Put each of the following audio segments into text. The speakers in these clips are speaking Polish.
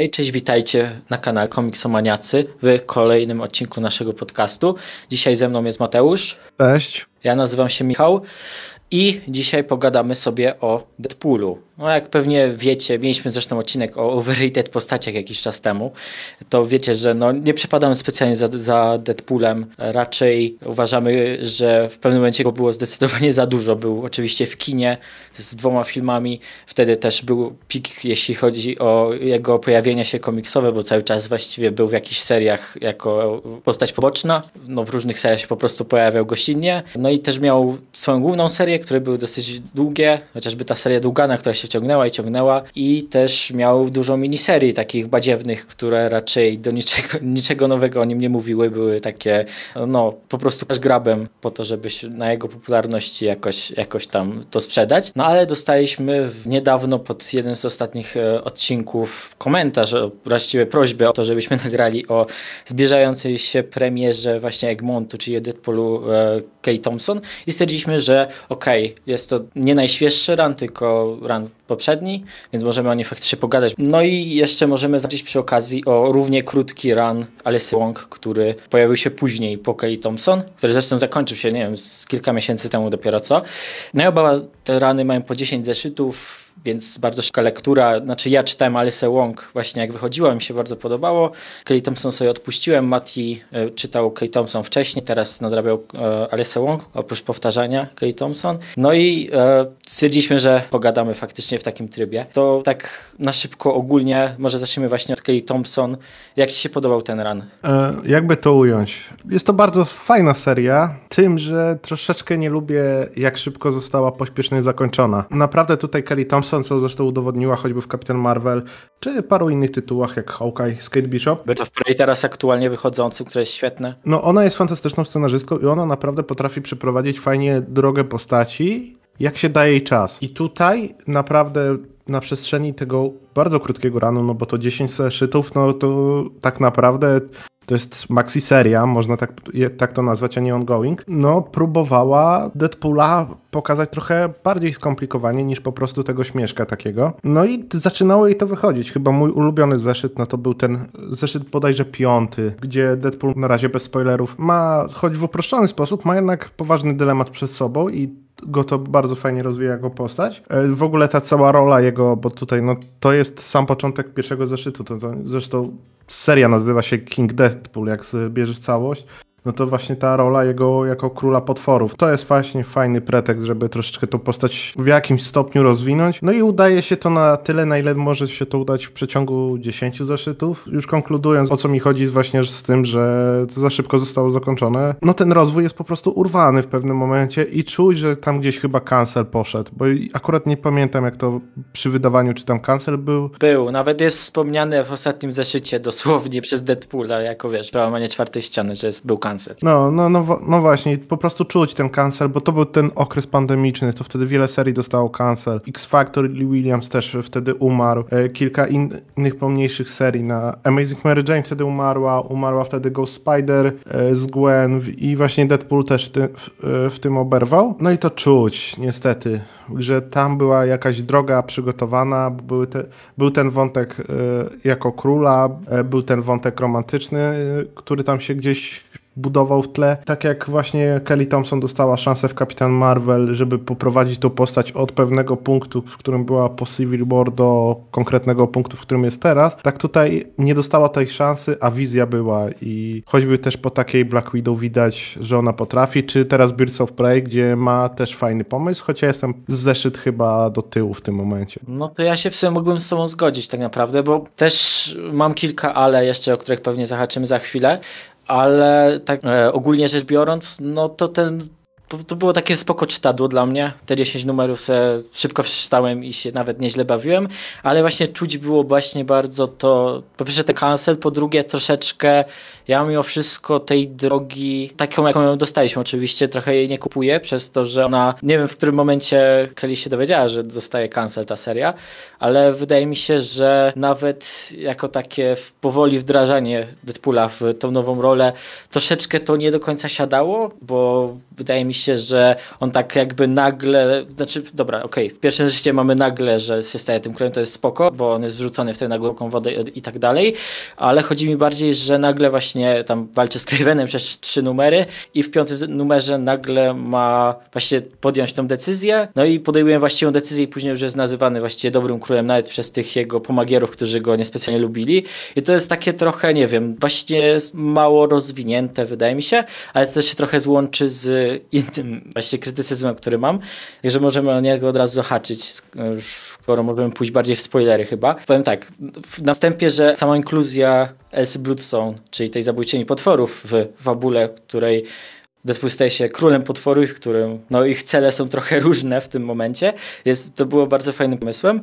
Hej, cześć, witajcie na kanale Komiksomaniacy w kolejnym odcinku naszego podcastu. Dzisiaj ze mną jest Mateusz. Cześć. Ja nazywam się Michał i dzisiaj pogadamy sobie o Deadpoolu. No jak pewnie wiecie, mieliśmy zresztą odcinek o overrated postaciach jakiś czas temu, to wiecie, że no nie przepadamy specjalnie za Deadpoolem. Raczej uważamy, że w pewnym momencie go było zdecydowanie za dużo. Był oczywiście w kinie z 2 filmami. Wtedy też był pik, jeśli chodzi o jego pojawienia się komiksowe, bo cały czas właściwie był w jakichś seriach jako postać poboczna. No w różnych seriach się po prostu pojawiał gościnnie. No i też miał swoją główną serię, które były dosyć długie, chociażby ta seria Dugana, która się ciągnęła i też miał dużo miniserii takich badziewnych, które raczej do niczego nowego o nim nie mówiły, były takie no po prostu aż grabem po to, żeby się na jego popularności jakoś tam to sprzedać. No ale dostaliśmy niedawno pod jednym z ostatnich odcinków komentarz, właściwie prośbę o to, żebyśmy nagrali o zbliżającej się premierze właśnie Egmontu, czyli Deadpoolu Kelly Thompson i stwierdziliśmy, że okej, jest to nie najświeższy run, tylko run poprzedni, więc możemy o nim faktycznie pogadać. No i jeszcze możemy zacząć przy okazji o równie krótki run Alysy Wong, który pojawił się później po Kelly Thompson, który zresztą zakończył się, nie wiem, z kilka miesięcy temu dopiero co. No i oba te runy mają po 10 zeszytów, więc bardzo szybka lektura. Znaczy ja czytałem Alysę Wong właśnie jak wychodziła, mi się bardzo podobało. Kelly Thompson sobie odpuściłem, Mati czytał Kelly Thompson wcześniej, teraz nadrabiał Alysę Wong, oprócz powtarzania Kelly Thompson. No i stwierdziliśmy, że pogadamy faktycznie w takim trybie. To tak na szybko ogólnie, może zaczniemy właśnie od Kelly Thompson. Jak ci się podobał ten run? Jakby to ująć? Jest to bardzo fajna seria, tym, że troszeczkę nie lubię jak szybko została pośpiesznie zakończona. Naprawdę tutaj Kelly Thompson, co zresztą udowodniła choćby w Captain Marvel, czy paru innych tytułach jak Hawkeye z Kate Bishop. Birds of Prey teraz aktualnie wychodzący, które jest świetne. No ona jest fantastyczną scenarzystką i ona naprawdę potrafi przeprowadzić fajnie drogę postaci, jak się daje jej czas. I tutaj naprawdę na przestrzeni tego bardzo krótkiego runu, no bo to 10 zeszytów, no to tak naprawdę to jest maxi seria, można tak to nazwać, a nie ongoing. No, próbowała Deadpoola pokazać trochę bardziej skomplikowanie niż po prostu tego śmieszka takiego. No i zaczynało jej to wychodzić. Chyba mój ulubiony zeszyt, no to był ten zeszyt bodajże 5, gdzie Deadpool, na razie bez spoilerów, ma, choć w uproszczony sposób, ma jednak poważny dylemat przed sobą i go to bardzo fajnie rozwija jako postać. W ogóle ta cała rola jego, bo tutaj no, to jest sam początek pierwszego zeszytu, to zresztą seria nazywa się King Deadpool, jak bierzesz całość, no to właśnie ta rola jego jako króla potworów. To jest właśnie fajny pretekst, żeby troszeczkę tą postać w jakimś stopniu rozwinąć. No i udaje się to na tyle, na ile może się to udać w przeciągu 10 zeszytów. Już konkludując, o co mi chodzi właśnie z tym, że to za szybko zostało zakończone. No ten rozwój jest po prostu urwany w pewnym momencie i czuć, że tam gdzieś chyba cancel poszedł, bo akurat nie pamiętam, jak to przy wydawaniu, czy tam cancel był. Był, nawet jest wspomniany w ostatnim zeszycie dosłownie przez Deadpoola, jako wiesz, przełamanie czwartej ściany, że był cancel. No właśnie, po prostu czuć ten cancel, bo to był ten okres pandemiczny, to wtedy wiele serii dostało cancel. X-Factor, Lee Williams też wtedy umarł, kilka innych pomniejszych serii na Amazing Mary Jane wtedy umarła wtedy Ghost Spider z Gwen i właśnie Deadpool też w tym oberwał. No i to czuć niestety, że tam była jakaś droga przygotowana, był ten wątek jako króla, był ten wątek romantyczny, który tam się gdzieś budował w tle. Tak jak właśnie Kelly Thompson dostała szansę w Captain Marvel, żeby poprowadzić tą postać od pewnego punktu, w którym była po Civil War, do konkretnego punktu, w którym jest teraz, tak tutaj nie dostała tej szansy, a wizja była i choćby też po takiej Black Widow widać, że ona potrafi, czy teraz Birds of Prey, gdzie ma też fajny pomysł, choć ja jestem zeszyt chyba do tyłu w tym momencie. No to ja się w sumie mógłbym z sobą zgodzić tak naprawdę, bo też mam kilka ale jeszcze, o których pewnie zahaczymy za chwilę, ale tak ogólnie rzecz biorąc, no to to było takie spoko czytadło dla mnie. Te 10 numerów se szybko przeczytałem i się nawet nieźle bawiłem, ale właśnie czuć było właśnie bardzo to, po pierwsze ten cancel, po drugie troszeczkę ja mimo wszystko tej drogi, taką jaką ją dostaliśmy oczywiście, trochę jej nie kupuję przez to, że ona, nie wiem w którym momencie Kelly się dowiedziała, że dostaje cancel ta seria, ale wydaje mi się, że nawet jako takie powoli wdrażanie Deadpoola w tą nową rolę, troszeczkę to nie do końca siadało, bo wydaje mi się, że on tak jakby nagle, znaczy dobra, okej, w pierwszym życiu mamy nagle, że się staje tym królem, to jest spoko, bo on jest wrzucony w tę nagłą wodę i tak dalej, ale chodzi mi bardziej, że nagle właśnie tam walczy z Kravenem przez 3 numery i w 5. numerze nagle ma właśnie podjąć tą decyzję, no i podejmuje właściwą decyzję i później już jest nazywany właściwie dobrym królem nawet przez tych jego pomagierów, którzy go niespecjalnie lubili i to jest takie trochę, nie wiem, właśnie mało rozwinięte wydaje mi się, ale to też się trochę złączy z innym właśnie krytycyzmem, który mam, także możemy o niego od razu zahaczyć, skoro możemy pójść bardziej w spoilery chyba. Powiem tak, na wstępie, że sama inkluzja Elsy Bloodstone, czyli tej zabójczyni potworów w fabule, której Deadpool staje się królem potworów, którym no ich cele są trochę różne w tym momencie. To było bardzo fajnym pomysłem.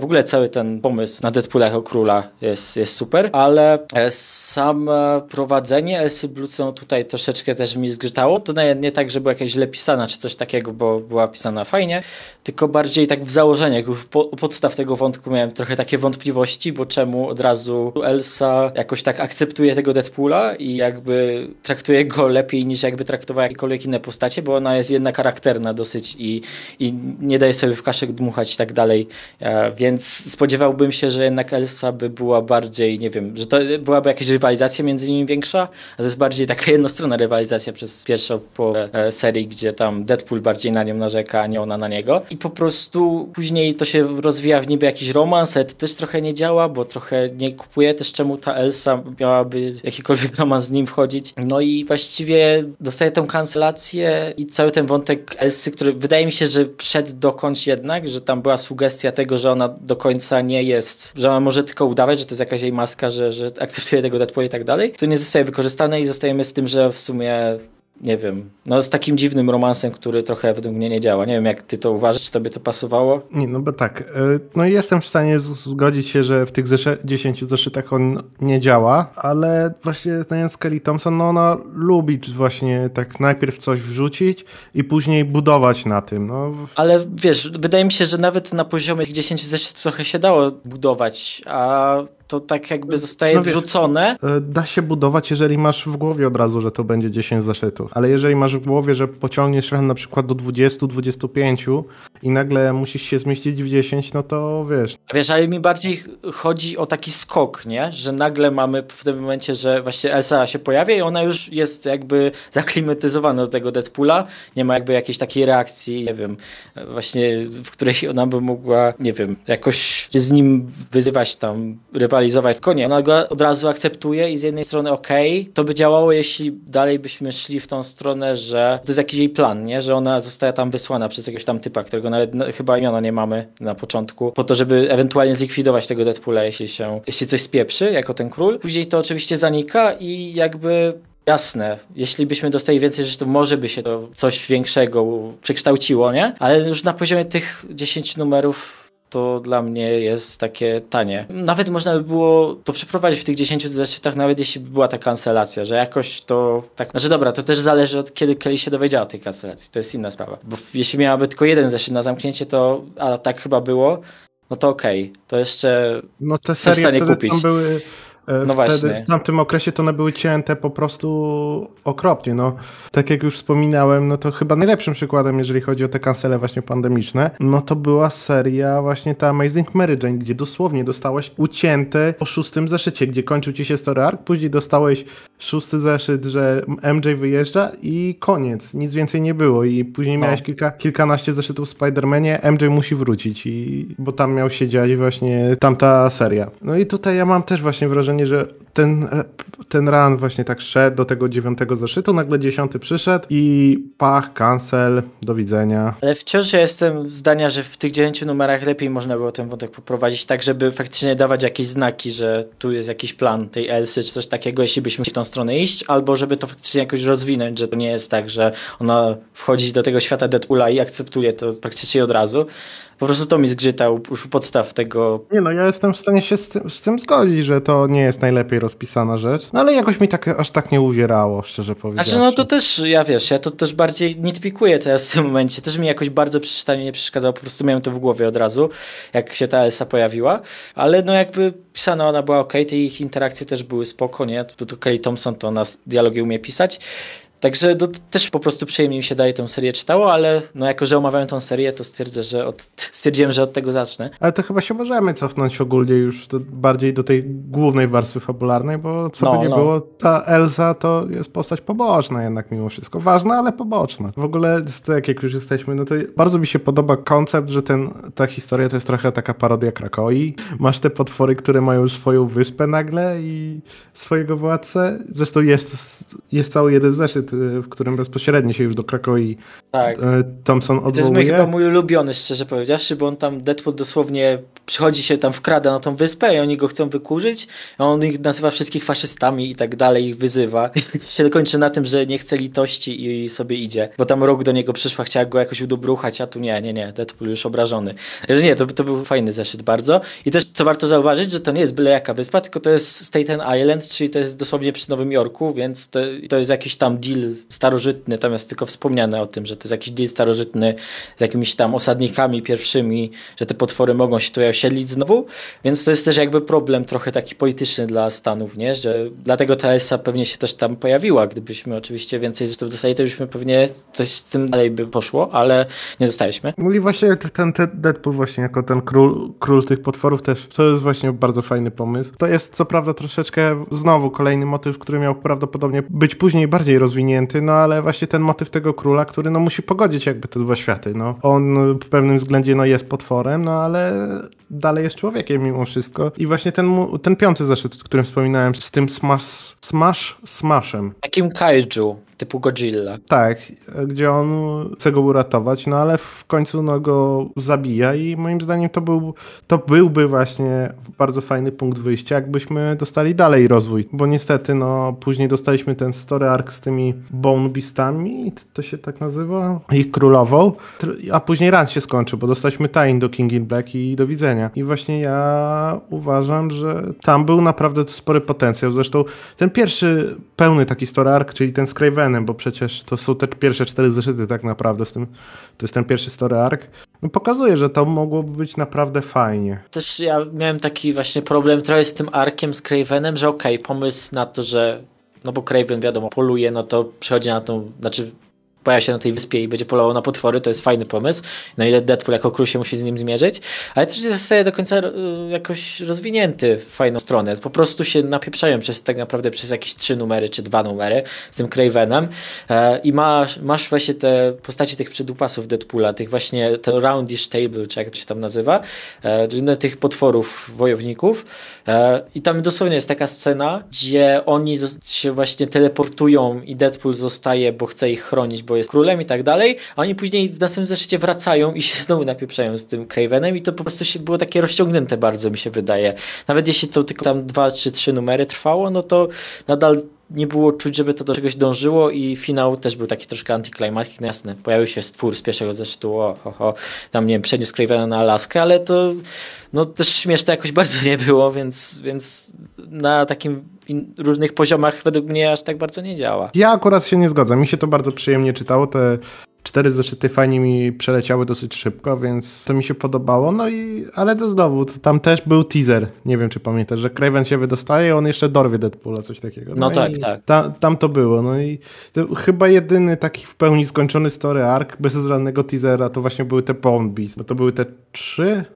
W ogóle cały ten pomysł na Deadpoola jako króla jest super, ale samo prowadzenie Elsy Bloodstone tutaj troszeczkę też mi zgrzytało. To nie tak, że była jakaś źle pisana czy coś takiego, bo była pisana fajnie, tylko bardziej tak w założeniach. U podstaw tego wątku miałem trochę takie wątpliwości, bo czemu od razu Elsa jakoś tak akceptuje tego Deadpoola i jakby traktuje go lepiej niż jakby traktowała jakiekolwiek inne postacie, bo ona jest jednak charakterna dosyć i nie daje sobie w kaszek dmuchać i tak dalej, więc spodziewałbym się, że jednak Elsa by była bardziej, nie wiem, że to byłaby jakaś rywalizacja między nimi większa, a to jest bardziej taka jednostronna rywalizacja przez pierwszą połowę serii, gdzie tam Deadpool bardziej na nią narzeka, a nie ona na niego i po prostu później to się rozwija w niby jakiś romans, ale to też trochę nie działa, bo trochę nie kupuje też czemu ta Elsa miałaby jakikolwiek romans z nim wchodzić, no i właściwie dostaje tę kancelację i cały ten wątek Elsy, który wydaje mi się, że wszedł dokądś jednak, że tam była sugestia tego, że ona do końca nie jest, że ona może tylko udawać, że to jest jakaś jej maska, że akceptuje tego Deadpoola i tak dalej. To nie zostaje wykorzystane i zostajemy z tym, że w sumie nie wiem, no z takim dziwnym romansem, który trochę według mnie nie działa. Nie wiem, jak ty to uważasz, czy tobie to pasowało? Nie, no bo tak, no jestem w stanie zgodzić się, że w tych 10 zeszytach on nie działa, ale właśnie znając Kelly Thompson, no ona lubi właśnie tak najpierw coś wrzucić i później budować na tym. No. Ale wiesz, wydaje mi się, że nawet na poziomie tych 10 zeszytów trochę się dało budować, a to tak jakby zostaje wrzucone. Da się budować, jeżeli masz w głowie od razu, że to będzie 10 zeszytów. Ale jeżeli masz w głowie, że pociągniesz na przykład do 20-25 i nagle musisz się zmieścić w 10, no to wiesz. Wiesz, ale mi bardziej chodzi o taki skok, nie? Że nagle mamy w tym momencie, że właśnie Elsa się pojawia i ona już jest jakby zaklimatyzowana do tego Deadpoola. Nie ma jakby jakiejś takiej reakcji, nie wiem, właśnie w której ona by mogła, nie wiem, jakoś się z nim wyzywać tam, rywalizować. Konie. Ona go od razu akceptuje i z jednej strony okej, to by działało, jeśli dalej byśmy szli w tą stronę, że to jest jakiś jej plan, nie? Że ona zostaje tam wysłana przez jakiegoś tam typa, którego nawet chyba imiona nie mamy na początku, po to, żeby ewentualnie zlikwidować tego Deadpoola, jeśli coś spieprzy, jako ten król. Później to oczywiście zanika i jakby jasne, jeśli byśmy dostali więcej rzeczy, to może by się to coś większego przekształciło, nie? Ale już na poziomie tych 10 numerów to dla mnie jest takie tanie. Nawet można by było to przeprowadzić w tych 10 zeszytach, nawet jeśli by była ta kancelacja, że jakoś to tak. Znaczy dobra, to też zależy od kiedy Kelly się dowiedziała o tej kancelacji, to jest inna sprawa. Bo jeśli miałaby tylko 1 zeszyt na zamknięcie, to, a tak chyba było, no to okej, to jeszcze no te serie w stanie kupić. Tam były, no właśnie. W tamtym okresie to one były cięte po prostu okropnie. No. Tak jak już wspominałem, no to chyba najlepszym przykładem, jeżeli chodzi o te kancele właśnie pandemiczne, no to była seria właśnie ta Amazing Mary Jane, gdzie dosłownie dostałeś ucięte po 6. zeszycie, gdzie kończył ci się story arc, później dostałeś 6. zeszyt, że MJ wyjeżdża i koniec. Nic więcej nie było i później miałeś kilkanaście zeszytów w Spider-Manie, MJ musi wrócić, bo tam miał się dziać właśnie tamta seria. No i tutaj ja mam też właśnie wrażenie, że ten run właśnie tak szedł do tego 9. zeszytu, nagle 10 przyszedł i pach, cancel, do widzenia. Ale wciąż ja jestem zdania, że w tych 9 numerach lepiej można było ten wątek poprowadzić tak, żeby faktycznie dawać jakieś znaki, że tu jest jakiś plan tej Elsy czy coś takiego, jeśli byśmy chcieli w tą stronę iść, albo żeby to faktycznie jakoś rozwinąć, że to nie jest tak, że ona wchodzi do tego świata Deadpoola i akceptuje to praktycznie od razu. Po prostu to mi zgrzytał już u podstaw tego. Nie no, ja jestem w stanie się z tym zgodzić, że to nie jest najlepiej rozpisana rzecz, no ale jakoś mi tak aż tak nie uwierało, szczerze powiedziawszy. Znaczy no to też, ja to też bardziej nitpikuję teraz w tym momencie, też mi jakoś bardzo przeczytanie nie przeszkadzało, po prostu miałem to w głowie od razu, jak się ta Elsa pojawiła, ale no jakby pisana ona była okej, te ich interakcje też były spoko, nie? To Kelly Thompson, to ona dialogi umie pisać. Także no, też po prostu przyjemnie mi się daje tę serię czytało, ale no, jako że omawiałem tą serię, to stwierdziłem, że od tego zacznę. Ale to chyba się możemy cofnąć ogólnie już bardziej do tej głównej warstwy fabularnej, bo co by nie było, ta Elza to jest postać poboczna jednak mimo wszystko. Ważna, ale poboczna. W ogóle tak jak już jesteśmy, no to bardzo mi się podoba koncept, że ta historia to jest trochę taka parodia Krakoi. Masz te potwory, które mają swoją wyspę nagle i swojego władcę. Zresztą jest cały jeden zeszyt, w którym bezpośrednio się już do Krakoi Thompson odwołuje. To jest chyba mój ulubiony, szczerze powiedziawszy, bo on tam, Deadpool dosłownie przychodzi się tam, wkrada na tą wyspę i oni go chcą wykurzyć, a on ich nazywa wszystkich faszystami i tak dalej, ich wyzywa. I się kończy na tym, że nie chce litości i sobie idzie, bo tam Rogue do niego przyszła, chciała go jakoś udobruchać, a tu nie, Deadpool już obrażony. Także nie, to był fajny zeszyt bardzo. I też, co warto zauważyć, że to nie jest byle jaka wyspa, tylko to jest Staten Island, czyli to jest dosłownie przy Nowym Jorku, więc to jest jakiś tam deal starożytny, natomiast tylko wspomniane o tym, że to jest jakiś deal starożytny z jakimiś tam osadnikami pierwszymi, że te potwory mogą się tutaj osiedlić znowu, więc to jest też jakby problem trochę taki polityczny dla Stanów, nie? Że dlatego ta Elsa pewnie się też tam pojawiła, gdybyśmy oczywiście więcej zresztą dostali, to byśmy pewnie coś z tym dalej by poszło, ale nie dostaliśmy. Mówili właśnie ten Deadpool właśnie jako ten król tych potworów też, to jest właśnie bardzo fajny pomysł. To jest co prawda troszeczkę znowu kolejny motyw, który miał prawdopodobnie być później bardziej rozwinięty, no ale właśnie ten motyw tego króla, który no musi pogodzić jakby te dwa światy, no. On w pewnym względzie no jest potworem, no ale dalej jest człowiekiem mimo wszystko. I właśnie ten piąty zeszyt, o którym wspominałem, z tym smashem. Takim kaiju. Typu Godzilla. Tak, gdzie on chce go uratować, no ale w końcu no, go zabija i moim zdaniem to byłby właśnie bardzo fajny punkt wyjścia, jakbyśmy dostali dalej rozwój, bo niestety no później dostaliśmy ten story arc z tymi Bond Beastami, to się tak nazywa, ich królową, a później run się skończy, bo dostaliśmy tie-in do King in Black i do widzenia. I właśnie ja uważam, że tam był naprawdę spory potencjał. Zresztą ten pierwszy pełny taki story arc, czyli ten z Kraven, bo przecież to są te pierwsze 4 zeszyty tak naprawdę, z tym, to jest ten pierwszy story arc, no pokazuje, że to mogłoby być naprawdę fajnie. Też ja miałem taki właśnie problem trochę z tym arkiem, z Kravenem, że okej, pomysł na to, że no bo Kraven wiadomo poluje, no to przychodzi na tą, znaczy pojawia się na tej wyspie i będzie polował na potwory, to jest fajny pomysł, na ile Deadpool jako król się musi z nim zmierzyć, ale też zostaje do końca jakoś rozwinięty w fajną stronę. Po prostu się napieprzają tak naprawdę przez jakieś 3 numery czy 2 numery z tym Kravenem i masz właśnie te postacie tych przydupasów Deadpoola, tych właśnie ten roundish table, czy jak to się tam nazywa, tych potworów wojowników i tam dosłownie jest taka scena, gdzie oni się właśnie teleportują i Deadpool zostaje, bo chce ich chronić, bo jest królem i tak dalej, a oni później w następnym zeszycie wracają i się znowu napieprzają z tym Kravenem i to po prostu się było takie rozciągnięte bardzo, mi się wydaje. Nawet jeśli to tylko tam 2 czy 3 numery trwało, no to nadal nie było czuć, żeby to do czegoś dążyło i finał też był taki troszkę antyklimatyczny, jasne. Pojawił się stwór z pierwszego zeszytu, tam nie wiem, przeniósł Kravena na Alaskę, ale to no też śmieszne jakoś bardzo nie było, więc na takim różnych poziomach według mnie aż tak bardzo nie działa. Ja akurat się nie zgodzę, mi się to bardzo przyjemnie czytało, te 4 zeszyty fajnie mi przeleciały dosyć szybko, więc to mi się podobało. No i, ale to znowu, tam też był teaser, nie wiem czy pamiętasz, że Kraven się wydostaje, on jeszcze dorwie Deadpoola, coś takiego. No tak. Tam to było, no i to chyba jedyny taki w pełni skończony story arc, bez żadnego teasera, to właśnie były te Bond Beasts, bo to były te 3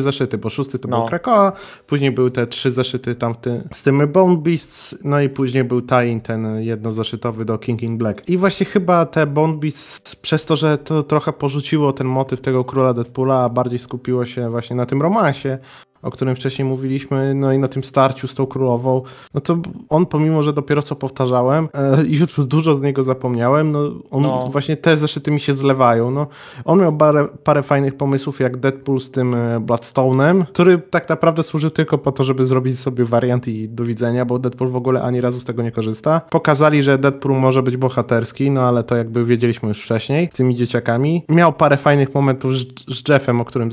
zeszyty, bo 6 to był Krakoa, później były te 3 zeszyty tam z tym Bond Beasts, no i później był tie-in ten jednozeszytowy do King in Black. I właśnie chyba te Bond Beasts przez to, że to trochę porzuciło ten motyw tego króla Deadpoola, a bardziej skupiło się właśnie na tym romansie, o którym wcześniej mówiliśmy, no i na tym starciu z tą królową, no to on pomimo, że dopiero co powtarzałem i już dużo z niego zapomniałem, no on właśnie te zeszyty mi się zlewają, no. On miał parę fajnych pomysłów, jak Deadpool z tym Bloodstone'em, który tak naprawdę służył tylko po to, żeby zrobić sobie wariant i do widzenia, bo Deadpool w ogóle ani razu z tego nie korzysta. Pokazali, że Deadpool może być bohaterski, no ale to jakby wiedzieliśmy już wcześniej, z tymi dzieciakami. Miał parę fajnych momentów z Jeffem, o którym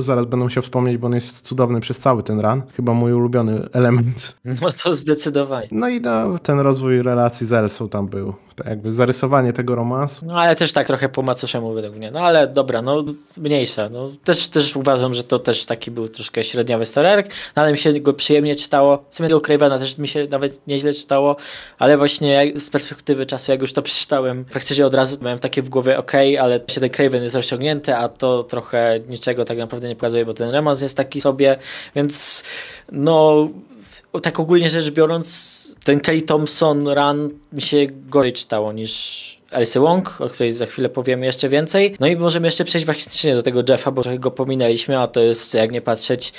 zaraz będą się wspomnieć, bo on jest cudowny przez cały ten run. Chyba mój ulubiony element. No to zdecydowanie. No i ten rozwój relacji z Elsą tam był. jakby zarysowanie tego romansu. No ale też tak trochę po macoszemu według mnie. No ale dobra, no mniejsza. No, też uważam, że to też taki był troszkę średniowy storerek, no, ale mi się go przyjemnie czytało. W sumie tego Kravena też mi się nawet nieźle czytało, ale właśnie z perspektywy czasu, jak już to przeczytałem, praktycznie od razu miałem takie w głowie, okej, ale się ten Kraven jest rozciągnięty, a to trochę niczego tak naprawdę nie pokazuje, bo ten romans jest taki sobie, więc no... Tak ogólnie rzecz biorąc, ten Kelly Thompson run mi się gorzej czytało niż Alyssa Wong, o której za chwilę powiemy jeszcze więcej. No i możemy jeszcze przejść faktycznie do tego Jeffa, bo trochę go pominęliśmy, a to jest, jak nie patrzeć,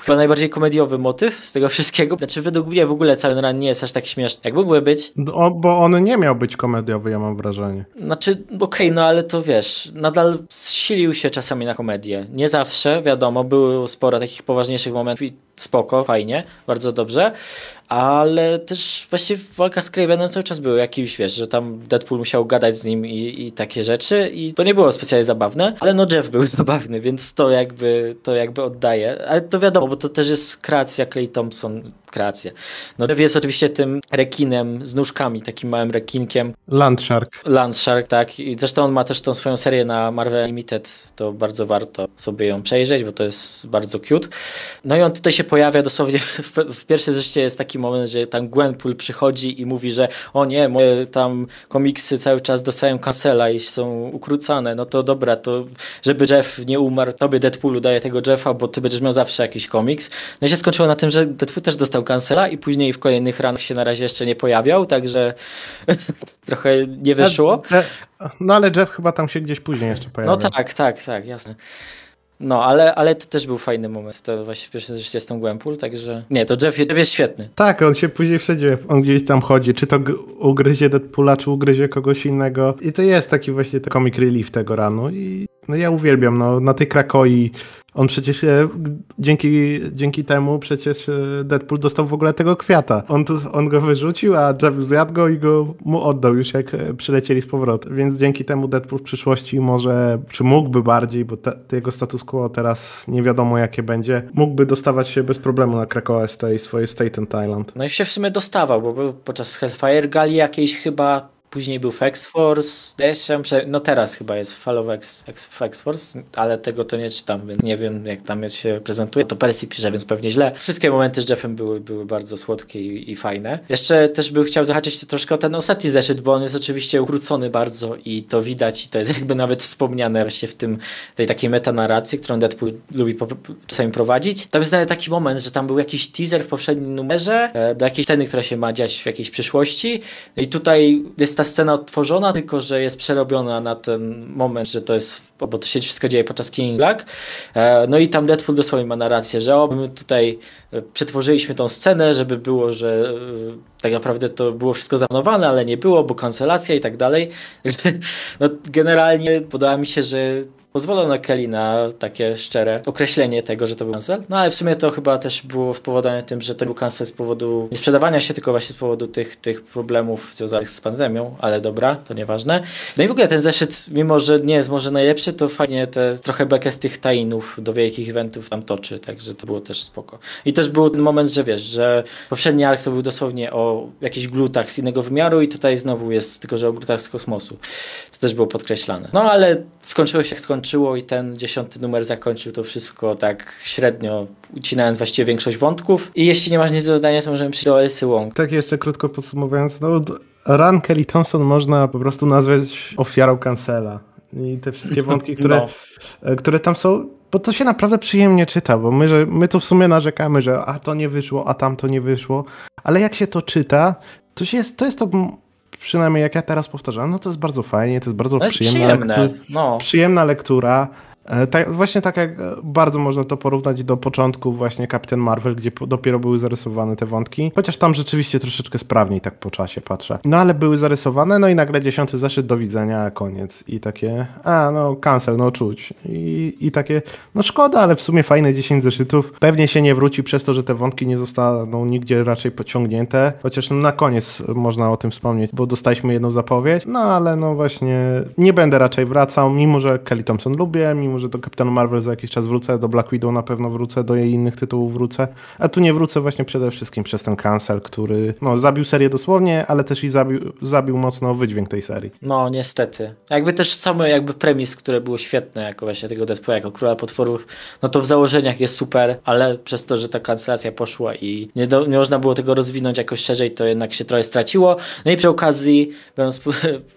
chyba najbardziej komediowy motyw z tego wszystkiego. Znaczy według mnie w ogóle cały run nie jest aż tak śmieszny, jak mógłby być. No, bo on nie miał być komediowy, ja mam wrażenie. Znaczy, okej, no ale to wiesz, nadal silił się czasami na komedię. Nie zawsze, wiadomo, było sporo takich poważniejszych momentów i spoko, fajnie, bardzo dobrze, ale też właśnie walka z Kravenem cały czas była jakimś, wiesz, że tam Deadpool musiał gadać z nim i takie rzeczy i to nie było specjalnie zabawne, ale no Jeff był zabawny, więc to jakby oddaje, ale to wiadomo, bo to też jest kreacja Kelly Thompson, kreacja. No Jeff jest oczywiście tym rekinem z nóżkami, takim małym rekinkiem. Landshark, tak. I zresztą on ma też tą swoją serię na Marvel Limited, to bardzo warto sobie ją przejrzeć, bo to jest bardzo cute. No i on tutaj się pojawia dosłownie w pierwszym zresztą jest taki moment, że tam Gwenpool przychodzi i mówi, że o nie, moje tam komiksy cały czas dostają cancela i są ukrócane, no to dobra, to żeby Jeff nie umarł, tobie Deadpoolu daję tego Jeffa, bo ty będziesz miał zawsze jakiś komiks. No i się skończyło na tym, że Deadpool też dostał cancela i później w kolejnych ranach się na razie jeszcze nie pojawiał, także trochę nie wyszło. No ale Jeff chyba tam się gdzieś później jeszcze pojawił. No tak, jasne. No, ale to też był fajny moment, to właśnie pierwszy rzecz jest tą Gwenpool, także... Nie, to Jeff jest świetny. Tak, on się później wszędzie, on gdzieś tam chodzi, czy to ugryzie Deadpoola, czy ugryzie kogoś innego. I to jest taki właśnie comic relief tego ranu i no ja uwielbiam, no na tej Krakoi on przecież dzięki temu przecież Deadpool dostał w ogóle tego kwiata. On go wyrzucił, a Jeff zjadł go i go mu oddał już jak przylecieli z powrotem. Więc dzięki temu Deadpool w przyszłości może, czy mógłby bardziej, bo jego status quo teraz nie wiadomo jakie będzie, mógłby dostawać się bez problemu na Krakoa z tej swojej Staten Island. No i się w sumie dostawał, bo był podczas Hellfire Gali jakiejś chyba... Później był w X-Force, no teraz chyba jest w X-Force, ale tego to nie czytam, więc nie wiem jak tam się prezentuje. To Percy pisze, więc pewnie źle. Wszystkie momenty z Jeffem były bardzo słodkie i fajne. Jeszcze też bym chciał zahaczyć troszkę o ten ostatni zeszyt, bo on jest oczywiście ukrócony bardzo i to widać i to jest jakby nawet wspomniane właśnie w tej takiej metanarracji, którą Deadpool lubi czasami prowadzić. Tam jest nawet taki moment, że tam był jakiś teaser w poprzednim numerze do jakiejś sceny, która się ma dziać w jakiejś przyszłości i tutaj jest ta scena odtworzona, tylko że jest przerobiona na ten moment, że to jest, bo to się wszystko dzieje podczas King in Black. No i tam Deadpool dosłownie ma narrację, że my tutaj przetworzyliśmy tą scenę, żeby było, że tak naprawdę to było wszystko zaplanowane, ale nie było, bo kancelacja i tak dalej. No, generalnie podoba mi się, że pozwolono Kelly na takie szczere określenie tego, że to był cancel. No ale w sumie to chyba też było spowodowane tym, że to był cancel z powodu nie sprzedawania się, tylko właśnie z powodu tych problemów związanych z pandemią, ale dobra, to nieważne. No i w ogóle ten zeszyt, mimo że nie jest może najlepszy, to fajnie te trochę bekę z tych tie-inów do wielkich eventów tam toczy, także to było też spoko. I też był ten moment, że wiesz, że poprzedni ark to był dosłownie o jakichś glutach z innego wymiaru i tutaj znowu jest tylko, że o glutach z kosmosu. To też było podkreślane. No ale skończyło się jak i ten 10. numer zakończył to wszystko tak średnio, ucinając właściwie większość wątków. I jeśli nie masz nic do dodania, to możemy przejść do Alysy Wong. Tak, jeszcze krótko podsumowując, no run Kelly Thompson można po prostu nazwać ofiarą cancela. I te wszystkie wątki, które tam są, bo to się naprawdę przyjemnie czyta, bo my tu w sumie narzekamy, że a to nie wyszło, a tam to nie wyszło, ale jak się to czyta, to jest to... Przynajmniej jak ja teraz powtarzam, no to jest bardzo fajnie, to jest bardzo przyjemna lektura. Tak, właśnie tak jak bardzo można to porównać do początku właśnie Captain Marvel, gdzie dopiero były zarysowane te wątki, chociaż tam rzeczywiście troszeczkę sprawniej tak po czasie patrzę. No ale były zarysowane, no i nagle 10. zeszyt, do widzenia, koniec. I takie, no cancel, no czuć. I takie, no szkoda, ale w sumie fajne 10 zeszytów. Pewnie się nie wróci przez to, że te wątki nie zostaną nigdzie raczej pociągnięte, chociaż na koniec można o tym wspomnieć, bo dostaliśmy jedną zapowiedź, no ale no właśnie nie będę raczej wracał, mimo że Kelly Thompson lubię, może do Captain Marvel za jakiś czas wrócę, do Black Widow na pewno wrócę, do jej innych tytułów wrócę, a tu nie wrócę właśnie przede wszystkim przez ten cancel, który no, zabił serię dosłownie, ale też i zabił mocno wydźwięk tej serii. No niestety. Jakby też same jakby premis, które było świetne, jako właśnie tego Deadpoola, jako Króla Potworów, no to w założeniach jest super, ale przez to, że ta kancelacja poszła i nie można było tego rozwinąć jakoś szerzej, to jednak się trochę straciło. No i przy okazji,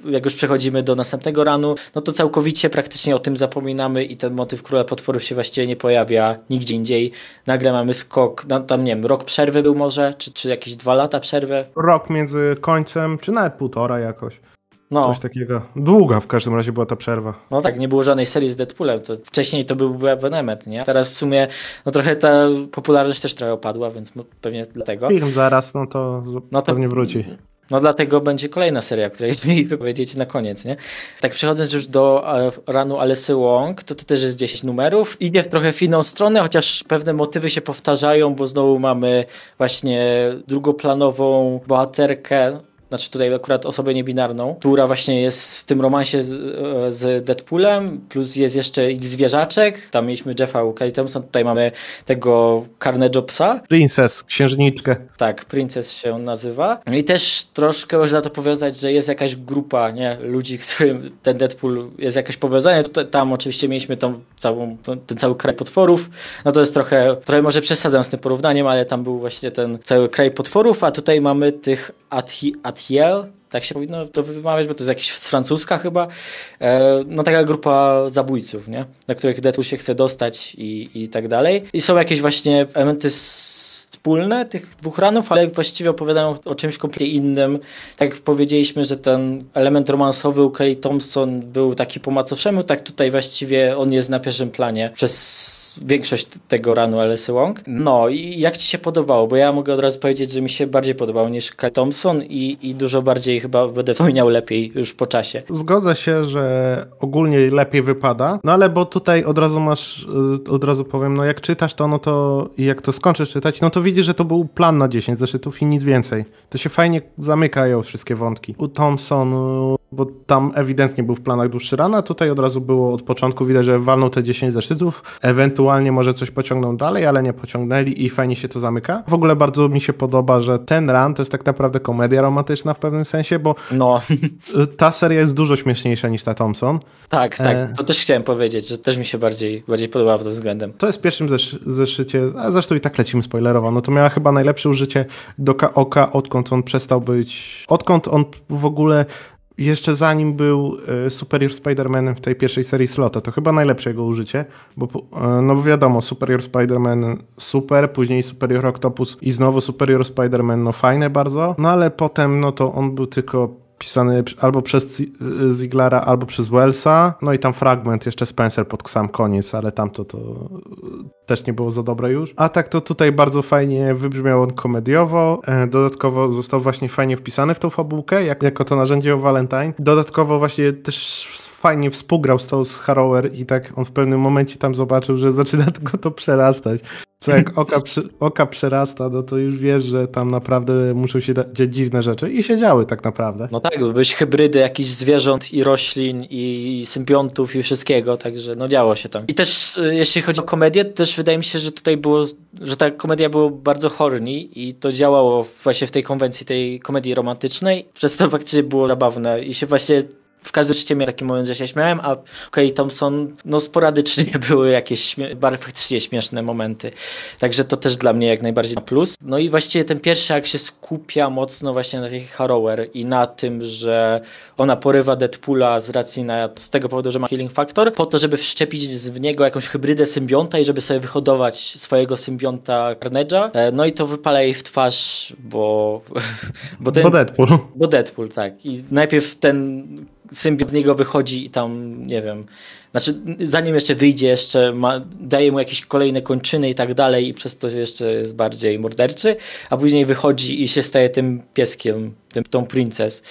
jak już przechodzimy do następnego ranu, no to całkowicie praktycznie o tym zapominamy i ten motyw Króla Potworów się właściwie nie pojawia nigdzie indziej. Nagle mamy skok, no, tam nie wiem, rok przerwy był może, czy jakieś 2 lata przerwy? Rok między końcem, czy nawet 1,5 jakoś. No. Coś takiego. Długa w każdym razie była ta przerwa. No tak, nie było żadnej serii z Deadpoolem. To wcześniej to był ewenement, nie? Teraz w sumie no trochę ta popularność też trochę opadła, więc pewnie dlatego. Film zaraz, no to pewnie wróci. No dlatego będzie kolejna seria, o której mi powiedzieć na koniec, nie? Tak przechodząc już do ranu Alessy Wong, to też jest 10 numerów. Idzie w trochę w inną stronę, chociaż pewne motywy się powtarzają, bo znowu mamy właśnie drugoplanową bohaterkę, znaczy tutaj akurat osobę niebinarną, która właśnie jest w tym romansie z Deadpoolem, plus jest jeszcze ich zwierzaczek, tam mieliśmy Jeffa u Kelly Thompson, tutaj mamy tego Carnage'a psa. Princess, księżniczkę. Tak, Princess się nazywa. I też troszkę można to powiązać, że jest jakaś grupa, nie, ludzi, którym ten Deadpool jest jakaś powiązanie. Tam oczywiście mieliśmy ten cały kraj potworów, no to jest trochę może przesadzam z tym porównaniem, ale tam był właśnie ten cały kraj potworów, a tutaj mamy tych Atelier, tak się powinno to wymawiać, bo to jest jakiś z francuska chyba, no taka grupa zabójców, nie? Na których Deadpool się chce dostać i tak dalej. I są jakieś właśnie elementy wspólne tych 2 ranów, ale właściwie opowiadają o czymś kompletnie innym. Tak jak powiedzieliśmy, że ten element romansowy u Kelly Thompson był taki po macoszemu, tak tutaj właściwie on jest na pierwszym planie przez większość tego ranu Alessy Wong. No i jak ci się podobało? Bo ja mogę od razu powiedzieć, że mi się bardziej podobało niż Kelly Thompson i dużo bardziej chyba będę wspominał lepiej już po czasie. Zgodzę się, że ogólnie lepiej wypada, no ale bo tutaj od razu powiem, no jak czytasz to, no to jak to skończysz czytać, no to widzisz, że to był plan na 10 zeszytów i nic więcej. To się fajnie zamykają wszystkie wątki. U Thompson, bo tam ewidentnie był w planach dłuższy run, a tutaj od razu było od początku, widać, że walną te 10 zeszytów, ewentualnie może coś pociągną dalej, ale nie pociągnęli i fajnie się to zamyka. W ogóle bardzo mi się podoba, że ten run to jest tak naprawdę komedia romantyczna w pewnym sensie, bo no. Ta seria jest dużo śmieszniejsza niż ta Thompson. Tak, tak, to też chciałem powiedzieć, że też mi się bardziej podoba pod tym względem. To jest w pierwszym zeszycie, a zresztą i tak lecimy spoilerowo, no to miała chyba najlepsze użycie Doca Ocka, odkąd on w ogóle jeszcze zanim był Superior Spider-Manem w tej pierwszej serii Slota, to chyba najlepsze jego użycie, bo no wiadomo, Superior Spider-Man super, później Superior Octopus i znowu Superior Spider-Man, no fajne bardzo, no ale potem no to on był tylko pisany albo przez Ziglera, albo przez Wellsa, no i tam fragment jeszcze Spencer pod sam koniec, ale tamto to też nie było za dobre już. A tak to tutaj bardzo fajnie wybrzmiał on komediowo, dodatkowo został właśnie fajnie wpisany w tą fabułkę, jako to narzędzie o Valentine. Dodatkowo właśnie też fajnie współgrał z Harrower i tak on w pewnym momencie tam zobaczył, że zaczyna tylko to przerastać. Co jak oka przerasta, no to już wiesz, że tam naprawdę muszą się dziać dziwne rzeczy i się działy tak naprawdę. No tak, byłeś hybrydy jakichś zwierząt i roślin i symbiontów i wszystkiego, także no działo się tam. I też jeśli chodzi o komedię, też wydaje mi się, że tutaj było, że ta komedia była bardzo horny i to działało właśnie w tej konwencji tej komedii romantycznej, przez to faktycznie było zabawne i się właśnie w każdym życiu miałem taki moment, że się śmiałem, a Kelly Thompson, no sporadycznie były jakieś faktycznie śmieszne momenty. Także to też dla mnie jak najbardziej na plus. No i właściwie ten pierwszy jak się skupia mocno właśnie na tej Harrower i na tym, że ona porywa Deadpoola z racji z tego powodu, że ma healing factor, po to, żeby wszczepić w niego jakąś hybrydę symbionta i żeby sobie wyhodować swojego symbionta Carnage'a. No i to wypala jej w twarz, bo Deadpool. Bo Deadpool, tak. I najpierw ten symbiont z niego wychodzi i tam, nie wiem, znaczy zanim jeszcze wyjdzie, jeszcze daje mu jakieś kolejne kończyny i tak dalej i przez to jeszcze jest bardziej morderczy, a później wychodzi i się staje tym pieskiem, tą Princess.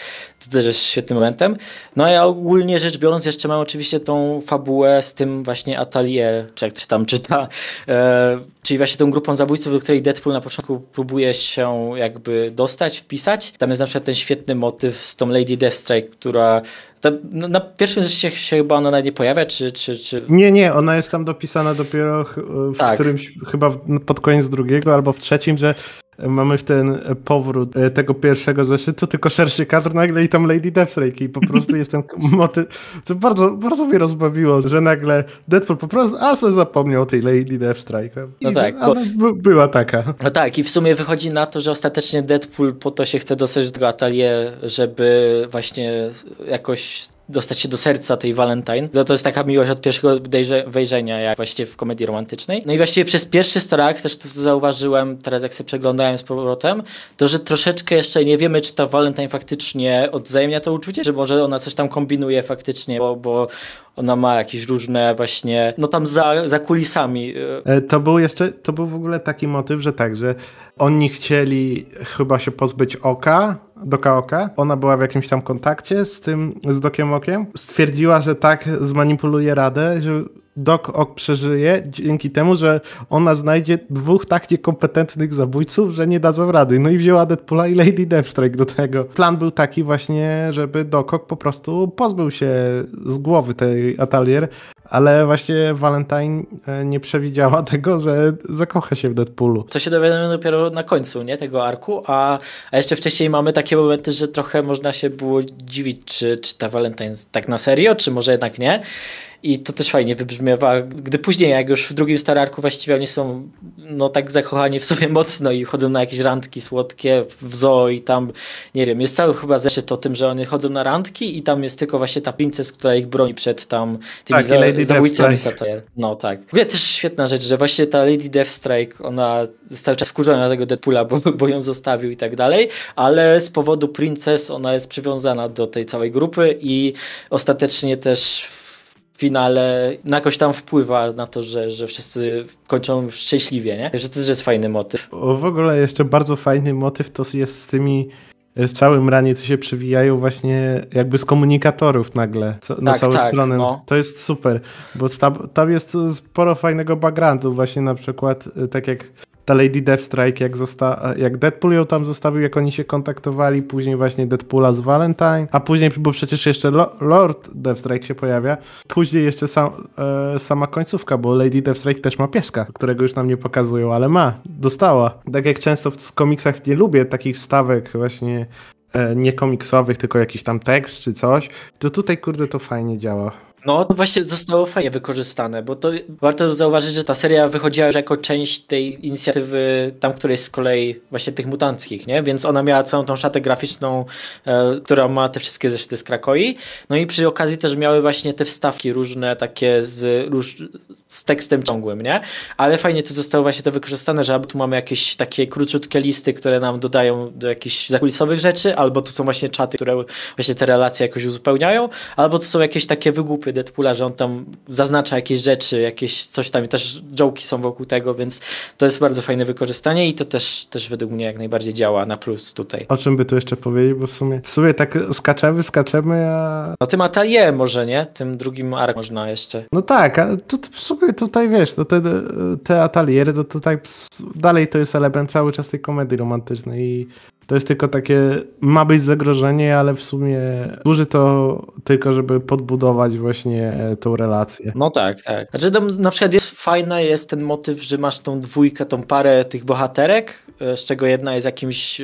To też jest świetnym momentem. No a ogólnie rzecz biorąc jeszcze mam oczywiście tą fabułę z tym właśnie Atelier, czy jak to się tam czyta, czyli właśnie tą grupą zabójców, do której Deadpool na początku próbuje się jakby dostać, wpisać. Tam jest na przykład ten świetny motyw z tą Lady Deathstrike, która To na pierwszym zeszycie się chyba ona nawet nie pojawia, czy... Nie, ona jest tam dopisana dopiero w którymś, chyba pod koniec drugiego albo w trzecim, że mamy ten powrót tego pierwszego zeszytu, tylko szerszy kadr nagle i tam Lady Deathstrike i po prostu jestem to bardzo, bardzo mnie rozbawiło, że nagle Deadpool po prostu sobie zapomniał o tej Lady Deathstrike. No tak, była taka. No tak, i w sumie wychodzi na to, że ostatecznie Deadpool po to się chce dostać do tego Atelier, żeby właśnie jakoś dostać się do serca tej Valentine. No to jest taka miłość od pierwszego wejrzenia, jak właśnie w komedii romantycznej. No i właściwie przez pierwszy storag, też to zauważyłem teraz, jak sobie przeglądałem z powrotem, to, że troszeczkę jeszcze nie wiemy, czy ta Valentine faktycznie odwzajemnia to uczucie, że może ona coś tam kombinuje faktycznie, bo ona ma jakieś różne właśnie, no tam za kulisami. To był w ogóle taki motyw, że tak, że oni chcieli chyba się pozbyć Doca Ocka. Ona była w jakimś tam kontakcie z Dociem Ockiem. Stwierdziła, że tak zmanipuluje Radę, że Doc Ock przeżyje dzięki temu, że ona znajdzie dwóch tak niekompetentnych zabójców, że nie dadzą rady. No i wzięła Deadpoola i Lady Deathstrike do tego. Plan był taki właśnie, żeby Doc Ock po prostu pozbył się z głowy tej Atelier, ale właśnie Valentine nie przewidziała tego, że zakocha się w Deadpoolu. Co się dowiadujemy dopiero na końcu, nie? Tego arku, a jeszcze wcześniej mamy takie momenty, że trochę można się było dziwić, czy ta Valentine tak na serio, czy może jednak nie. I to też fajnie wybrzmiewa, gdy później, jak już w drugim stararku właściwie oni są no tak zakochani w sobie mocno i chodzą na jakieś randki słodkie w zoo i tam, nie wiem, jest cały chyba zeszyt o tym, że oni chodzą na randki i tam jest tylko właśnie ta Princess, która ich broni przed tam tymi zabójcami Satire. No tak. W ogóle też świetna rzecz, że właśnie ta Lady Deathstrike, ona jest cały czas wkurzona na tego Deadpoola, bo ją zostawił i tak dalej, ale z powodu Princess ona jest przywiązana do tej całej grupy i ostatecznie też finale jakoś tam wpływa na to, że wszyscy kończą szczęśliwie, nie? Że to też jest fajny motyw. W ogóle jeszcze bardzo fajny motyw to jest z tymi w całym ranie, co się przewijają właśnie jakby z komunikatorów nagle na całą stronę. No. To jest super, bo tam jest sporo fajnego backgroundu właśnie na przykład tak jak ta Lady Deathstrike, jak Deadpool ją tam zostawił, jak oni się kontaktowali, później właśnie Deadpoola z Valentine, a później, bo przecież jeszcze Lord Deathstrike się pojawia, później jeszcze sama końcówka, bo Lady Deathstrike też ma pieska, którego już nam nie pokazują, ale dostała. Tak jak często w komiksach nie lubię takich stawek właśnie nie komiksowych, tylko jakiś tam tekst czy coś, to tutaj kurde to fajnie działa. No to właśnie zostało fajnie wykorzystane, bo to warto zauważyć, że ta seria wychodziła już jako część tej inicjatywy tam, której z kolei właśnie tych mutanckich, nie? Więc ona miała całą tą szatę graficzną, która ma te wszystkie zeszyty z Krakoi, no i przy okazji też miały właśnie te wstawki różne takie z tekstem ciągłym, nie? Ale fajnie tu zostało właśnie to wykorzystane, że albo tu mamy jakieś takie króciutkie listy, które nam dodają do jakichś zakulisowych rzeczy, albo to są właśnie czaty, które właśnie te relacje jakoś uzupełniają, albo to są jakieś takie wygłupy Deadpoola, że on tam zaznacza jakieś rzeczy, jakieś coś tam, i też joke'i są wokół tego, więc to jest bardzo fajne wykorzystanie i to też według mnie jak najbardziej działa na plus tutaj. O czym by tu jeszcze powiedzieć, bo w sumie tak skaczemy, a... No tym Atelier może, nie? Tym drugim ark można jeszcze. No tak, ale to w sumie tutaj wiesz, no te Ateliery, to tutaj dalej to jest element cały czas tej komedii romantycznej i to jest tylko takie, ma być zagrożenie, ale w sumie służy to tylko, żeby podbudować właśnie tą relację. No tak. Znaczy tam na przykład jest fajny ten motyw, że masz tą dwójkę, tą parę tych bohaterek, z czego jedna jest jakimś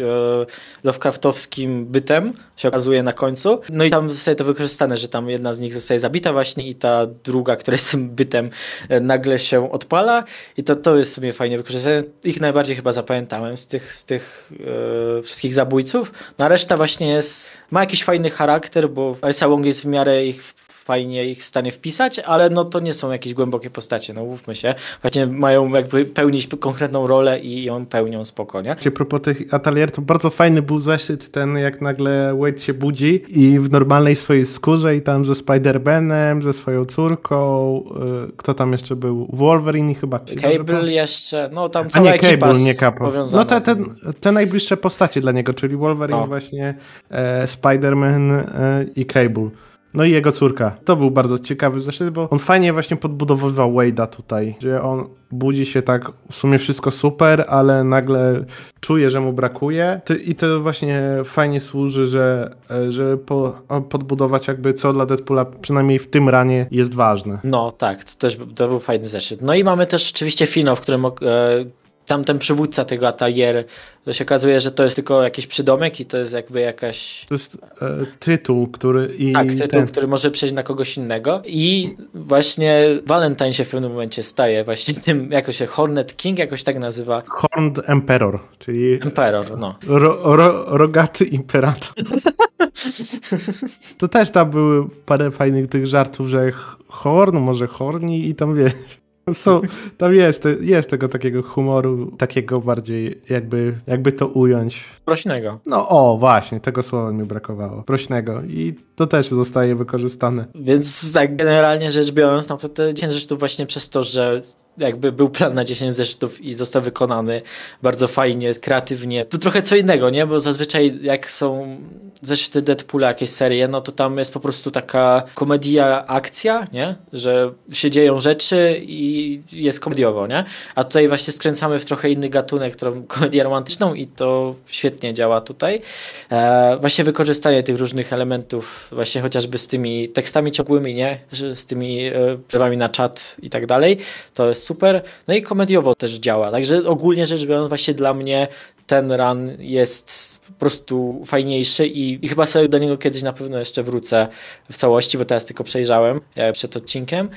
lovecraftowskim bytem, się okazuje na końcu. No i tam zostaje to wykorzystane, że tam jedna z nich zostaje zabita właśnie i ta druga, która jest tym bytem, nagle się odpala i to jest w sumie fajnie wykorzystane. Ich najbardziej chyba zapamiętałem z tych wszystkich zabójców. No reszta właśnie ma jakiś fajny charakter, bo Alyssa Wong jest w miarę fajnie ich w stanie wpisać, ale no to nie są jakieś głębokie postacie, no mówmy się. Właśnie mają jakby pełnić konkretną rolę i ją pełnią spoko, nie? A propos tych Atelier, to bardzo fajny był zeszyt ten, jak nagle Wade się budzi i w normalnej swojej skórze i tam ze Spider-Manem, ze swoją córką, kto tam jeszcze był? Wolverine i chyba... Cable jeszcze, no tam cała ekipa Cable, nie powiązana. No te najbliższe postacie dla niego, czyli Wolverine, właśnie Spider-Man i Cable. No i jego córka. To był bardzo ciekawy zeszyt, bo on fajnie właśnie podbudowywał Wade'a tutaj, że on budzi się tak, w sumie wszystko super, ale nagle czuje, że mu brakuje. I to właśnie fajnie służy, żeby podbudować jakby co dla Deadpoola, przynajmniej w tym ranie, jest ważne. No tak, to był fajny zeszyt. No i mamy też oczywiście finał, w którym tamten przywódca tego Atelier, to się okazuje, że to jest tylko jakiś przydomek i to jest jakby jakaś... To jest tytuł, który... który może przejść na kogoś innego i właśnie Valentine się w pewnym momencie staje właśnie tym, jako się Hornet King jakoś tak nazywa. Horned Emperor, czyli... Emperor, no. Rogaty imperator. To też tam były parę fajnych tych żartów, że horni i tam wiesz... tam jest tego takiego humoru, takiego bardziej jakby to ująć. Prośnego. No o, właśnie, tego słowa mi brakowało. Prośnego. I to też zostaje wykorzystane. Więc tak generalnie rzecz biorąc, no to te 10 zeszytów właśnie przez to, że jakby był plan na 10 zeszytów i został wykonany bardzo fajnie, kreatywnie. To trochę co innego, nie? Bo zazwyczaj jak są zeszyty Deadpoola, jakieś serie, no to tam jest po prostu taka komedia, akcja, nie? Że się dzieją rzeczy i jest komediowo, nie? A tutaj właśnie skręcamy w trochę inny gatunek, komedię romantyczną i to świetnie działa tutaj. Właśnie wykorzystanie tych różnych elementów, właśnie chociażby z tymi tekstami ciągłymi, nie? Z tymi przerwami na czat i tak dalej, to jest super. No i komediowo też działa. Także ogólnie rzecz biorąc, właśnie dla mnie ten run jest po prostu fajniejszy i chyba sobie do niego kiedyś na pewno jeszcze wrócę w całości, bo teraz tylko przejrzałem przed odcinkiem.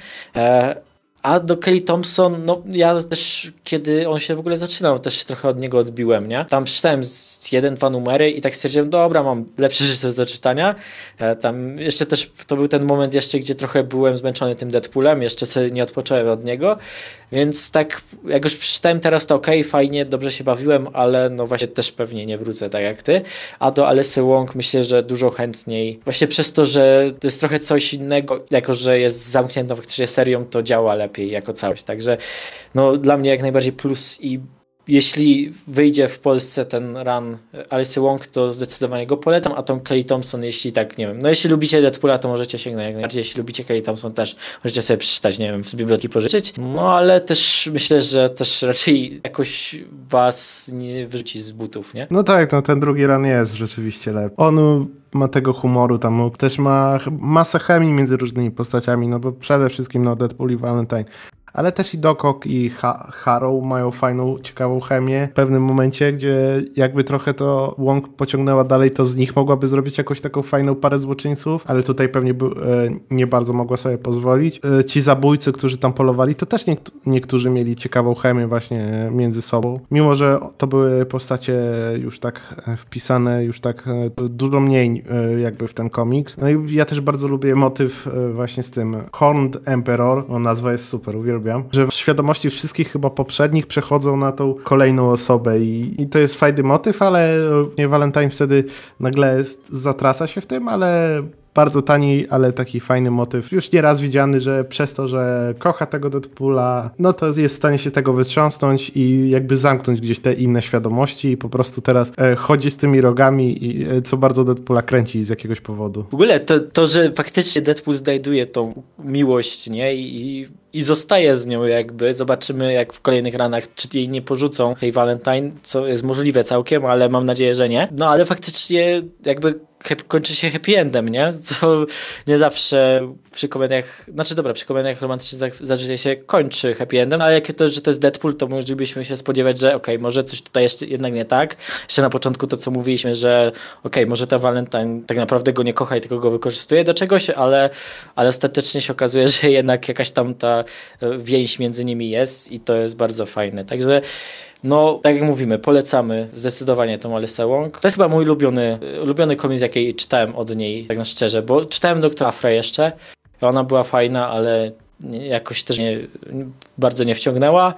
A do Kelly Thompson, no ja też, kiedy on się w ogóle zaczynał, też się trochę od niego odbiłem, nie? Tam przeczytałem z 1-2 numery i tak stwierdziłem, dobra, mam lepsze rzeczy do czytania. Tam jeszcze też, to był ten moment jeszcze, gdzie trochę byłem zmęczony tym Deadpoolem, jeszcze sobie nie odpocząłem od niego, więc tak, jak już przeczytałem teraz, to okej, fajnie, dobrze się bawiłem, ale no właśnie też pewnie nie wrócę tak jak ty. A do Alysy Wong myślę, że dużo chętniej. Właśnie przez to, że to jest trochę coś innego, jako że jest zamkniętą faktycznie serią, to działa lepiej jako całość, także no dla mnie jak najbardziej plus i jeśli wyjdzie w Polsce ten run Alysy Wong, to zdecydowanie go polecam, a tą Kelly Thompson, jeśli tak, nie wiem, no jeśli lubicie Deadpoola, to możecie sięgnąć jak najbardziej, jeśli lubicie Kelly Thompson też możecie sobie przeczytać, nie wiem, z biblioteki pożyczyć, no ale też myślę, że też raczej jakoś was nie wyrzuci z butów, nie? No tak, no ten drugi run jest rzeczywiście lepszy. On ma tego humoru, tam też ma masę chemii między różnymi postaciami, no bo przede wszystkim no Deadpool i Valentine. Ale też i Doc Ock i Harrow mają fajną, ciekawą chemię w pewnym momencie, gdzie jakby trochę to Wong pociągnęła dalej, to z nich mogłaby zrobić jakąś taką fajną parę złoczyńców, ale tutaj pewnie nie bardzo mogła sobie pozwolić. Ci zabójcy, którzy tam polowali, to też niektórzy mieli ciekawą chemię właśnie między sobą. Mimo że to były postacie już tak wpisane, już tak dużo mniej jakby w ten komiks. No i ja też bardzo lubię motyw właśnie z tym Horned Emperor, no nazwa jest super, uwielbiam, że w świadomości wszystkich chyba poprzednich przechodzą na tą kolejną osobę i to jest fajny motyw, ale nie Valentine wtedy nagle zatraca się w tym, ale bardzo tani, ale taki fajny motyw. Już nieraz widziany, że przez to, że kocha tego Deadpoola, no to jest w stanie się tego wytrząsnąć i jakby zamknąć gdzieś te inne świadomości i po prostu teraz chodzi z tymi rogami i co bardzo Deadpoola kręci z jakiegoś powodu. W ogóle to że faktycznie Deadpool znajduje tą miłość, nie? I zostaje z nią jakby. Zobaczymy jak w kolejnych ranach, czy jej nie porzucą tej Valentine, co jest możliwe całkiem, ale mam nadzieję, że nie. No ale faktycznie jakby kończy się happy endem, nie? Co nie zawsze przy komediach, przy komediach romantycznych zazwyczaj się kończy happy endem, ale jak to, że to jest Deadpool, to moglibyśmy się spodziewać, że okej, może coś tutaj jeszcze jednak nie tak. Jeszcze na początku to, co mówiliśmy, że okej, może ta Valentine tak naprawdę go nie kocha i tylko go wykorzystuje do czegoś, ale ostatecznie się okazuje, że jednak jakaś tam ta więź między nimi jest i to jest bardzo fajne. Także no, tak jak mówimy, polecamy zdecydowanie tą Alysę Wong. To jest chyba mój ulubiony komiks, jaki czytałem od niej, tak na szczerze, bo czytałem Doktora Frey jeszcze. Ona była fajna, ale jakoś też mnie bardzo nie wciągnęła.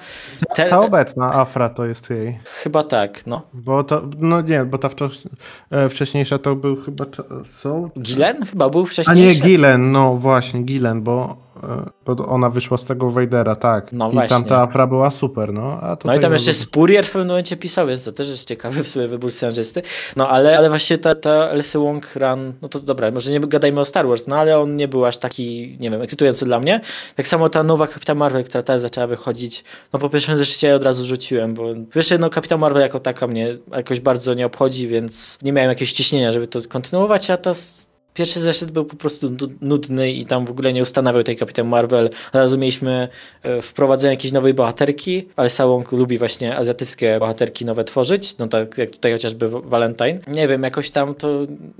Ta obecna Afra to jest jej. Chyba tak, no. Bo to, no nie, bo ta wcześniejsza to był chyba Gillen? Chyba był wcześniejszy. A nie Gillen, no właśnie, Gillen, bo Bo ona wyszła z tego Vadera, tak. No i właśnie. Tam ta afra była super, no. A no i tam jeszcze Spurrier w pewnym momencie pisał, więc to też jest ciekawy w sumie wybór scenarzysty. No ale właśnie ta Alyssa Wong run, no to dobra, może nie gadajmy o Star Wars, no ale on nie był aż taki, nie wiem, ekscytujący dla mnie. Tak samo ta nowa Kapitan Marvel, która teraz zaczęła wychodzić, no po pierwszym zeszycie ja od razu rzuciłem, bo wiesz, no Kapitan Marvel jako taka mnie jakoś bardzo nie obchodzi, więc nie miałem jakiegoś ciśnienia, żeby to kontynuować, a ta... Pierwszy zeszyt był po prostu nudny i tam w ogóle nie ustanawiał tej Kapitan Marvel. Rozumieliśmy wprowadzenie jakiejś nowej bohaterki, ale Sawong lubi właśnie azjatyckie bohaterki nowe tworzyć, no tak jak tutaj chociażby Valentine. Nie wiem, jakoś tam to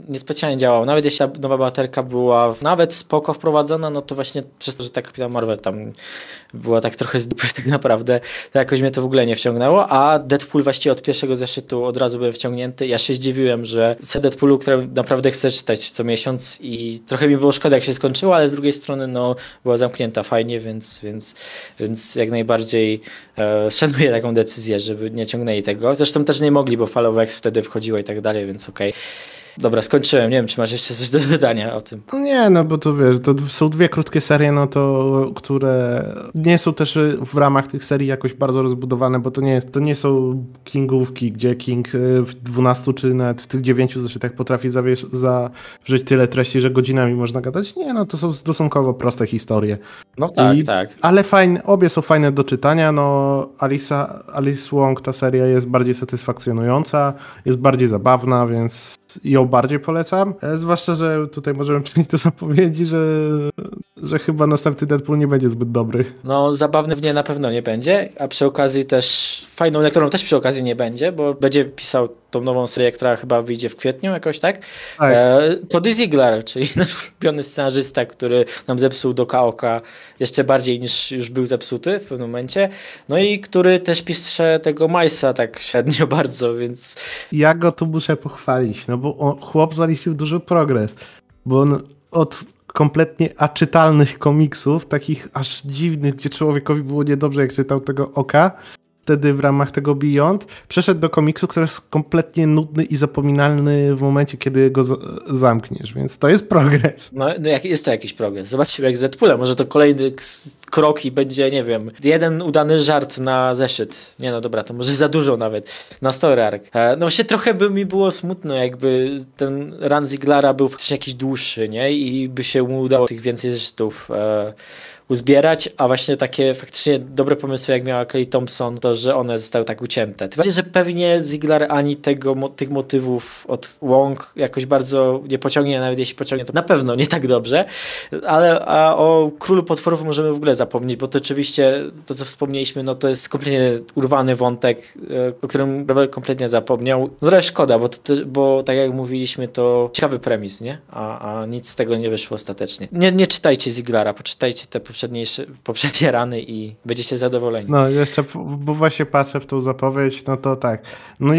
niespecjalnie działało. Nawet jeśli ta nowa bohaterka była nawet spoko wprowadzona, no to właśnie przez to, że ta Kapitan Marvel tam była tak trochę z dupy tak naprawdę, to jakoś mnie to w ogóle nie wciągnęło, a Deadpool właściwie od pierwszego zeszytu od razu byłem wciągnięty. Ja się zdziwiłem, że z Deadpoolu, który naprawdę chcę czytać co miesiąc, i trochę mi było szkoda, jak się skończyło, ale z drugiej strony no, była zamknięta fajnie, więc jak najbardziej szanuję taką decyzję, żeby nie ciągnęli tego. Zresztą też nie mogli, bo Fall of X wtedy wchodziło i tak dalej, więc okej. Dobra, skończyłem. Nie wiem, czy masz jeszcze coś do dodania o tym. No nie, no bo to wiesz, to są dwie krótkie serie, no to, które nie są też w ramach tych serii jakoś bardzo rozbudowane, bo to nie są kingówki, gdzie King w 12 czy nawet w tych 9 zeszytach potrafi zawrzeć tyle treści, że godzinami można gadać. Nie, no to są stosunkowo proste historie. No tak, tak. Ale fajne, obie są fajne do czytania, no Alyssa Wong, ta seria jest bardziej satysfakcjonująca, jest bardziej zabawna, więc ją bardziej polecam, zwłaszcza, że tutaj możemy przyjąć do zapowiedzi, że chyba następny Deadpool nie będzie zbyt dobry. No zabawny w nie na pewno nie będzie, a przy okazji też fajną lekturą też przy okazji nie będzie, bo będzie pisał tą nową serię, która chyba wyjdzie w kwietniu jakoś, tak? Cody Zigler, czyli nasz ulubiony scenarzysta, który nam zepsuł Doca Ocka jeszcze bardziej niż już był zepsuty w pewnym momencie, no i który też pisze tego Milesa tak średnio bardzo, więc... Ja go tu muszę pochwalić, no bo chłop zaliczył duży progres, bo on od kompletnie aczytalnych komiksów, takich aż dziwnych, gdzie człowiekowi było niedobrze, jak czytał tego Oka, wtedy w ramach tego Beyond, przeszedł do komiksu, który jest kompletnie nudny i zapominalny w momencie, kiedy go zamkniesz, więc to jest progres. No jest to jakiś progres. Zobaczcie jak Deadpoola, może to kolejny krok i będzie, nie wiem, jeden udany żart na zeszyt. Nie no dobra, to może za dużo nawet, na story arc. No właśnie trochę by mi było smutno, jakby ten run Ziglara był faktycznie jakiś dłuższy, nie? I by się mu udało tych więcej zeszytów uzbierać, a właśnie takie faktycznie dobre pomysły, jak miała Kelly Thompson, to, że one zostały tak ucięte. Tym bardziej, że pewnie Ziglar ani tych motywów od Wong jakoś bardzo nie pociągnie, nawet jeśli pociągnie, to na pewno nie tak dobrze, a o Królu Potworów możemy w ogóle zapomnieć, bo to oczywiście, to co wspomnieliśmy, no to jest kompletnie urwany wątek, o którym Marvel kompletnie zapomniał. No trochę szkoda, bo tak jak mówiliśmy, to ciekawy premis, nie? A nic z tego nie wyszło ostatecznie. Nie czytajcie Ziglara, poczytajcie te poprzednie rany i będziecie zadowoleni. No jeszcze, bo właśnie patrzę w tą zapowiedź, no to tak. No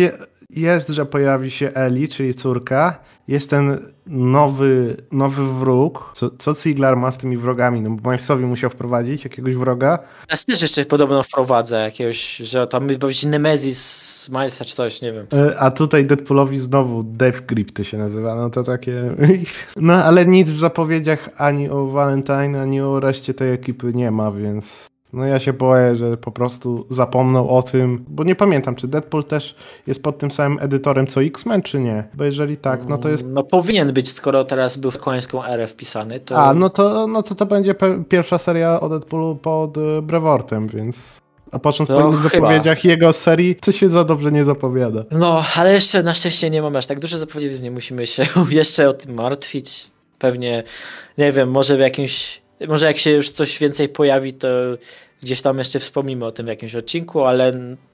jest, że pojawi się Ellie, czyli córka. Jest ten nowy wróg. Co Ziglar ma z tymi wrogami? No bo Milesowi musiał wprowadzić jakiegoś wroga. Nas też jeszcze podobno wprowadza jakiegoś, że tam będzie Nemezis Milesa czy coś, nie wiem. A tutaj Deadpoolowi znowu Death Grip się nazywa, no to takie... No ale nic w zapowiedziach ani o Valentine, ani o reszcie tej ekipy nie ma, więc... No ja się boję, że po prostu zapomną o tym, bo nie pamiętam, czy Deadpool też jest pod tym samym edytorem co X-Men, czy nie? Bo jeżeli tak, no to jest... No powinien być, skoro teraz był w koreańską erę wpisany, to... A, no to będzie pierwsza seria o Deadpoolu pod Brewortem, więc... A patrząc po zapowiedziach jego serii, to się za dobrze nie zapowiada. No, ale jeszcze na szczęście nie mamy aż tak dużo zapowiedzi, więc nie musimy się jeszcze o tym martwić. Pewnie, nie wiem, może jak się już coś więcej pojawi, to gdzieś tam jeszcze wspomnimy o tym w jakimś odcinku, ale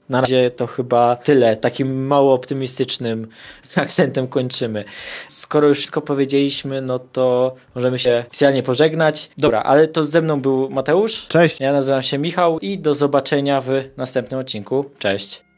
na razie to chyba tyle. Takim mało optymistycznym akcentem kończymy. Skoro już wszystko powiedzieliśmy, no to możemy się oficjalnie pożegnać. Dobra, ale to ze mną był Mateusz. Cześć. Ja nazywam się Michał i do zobaczenia w następnym odcinku. Cześć.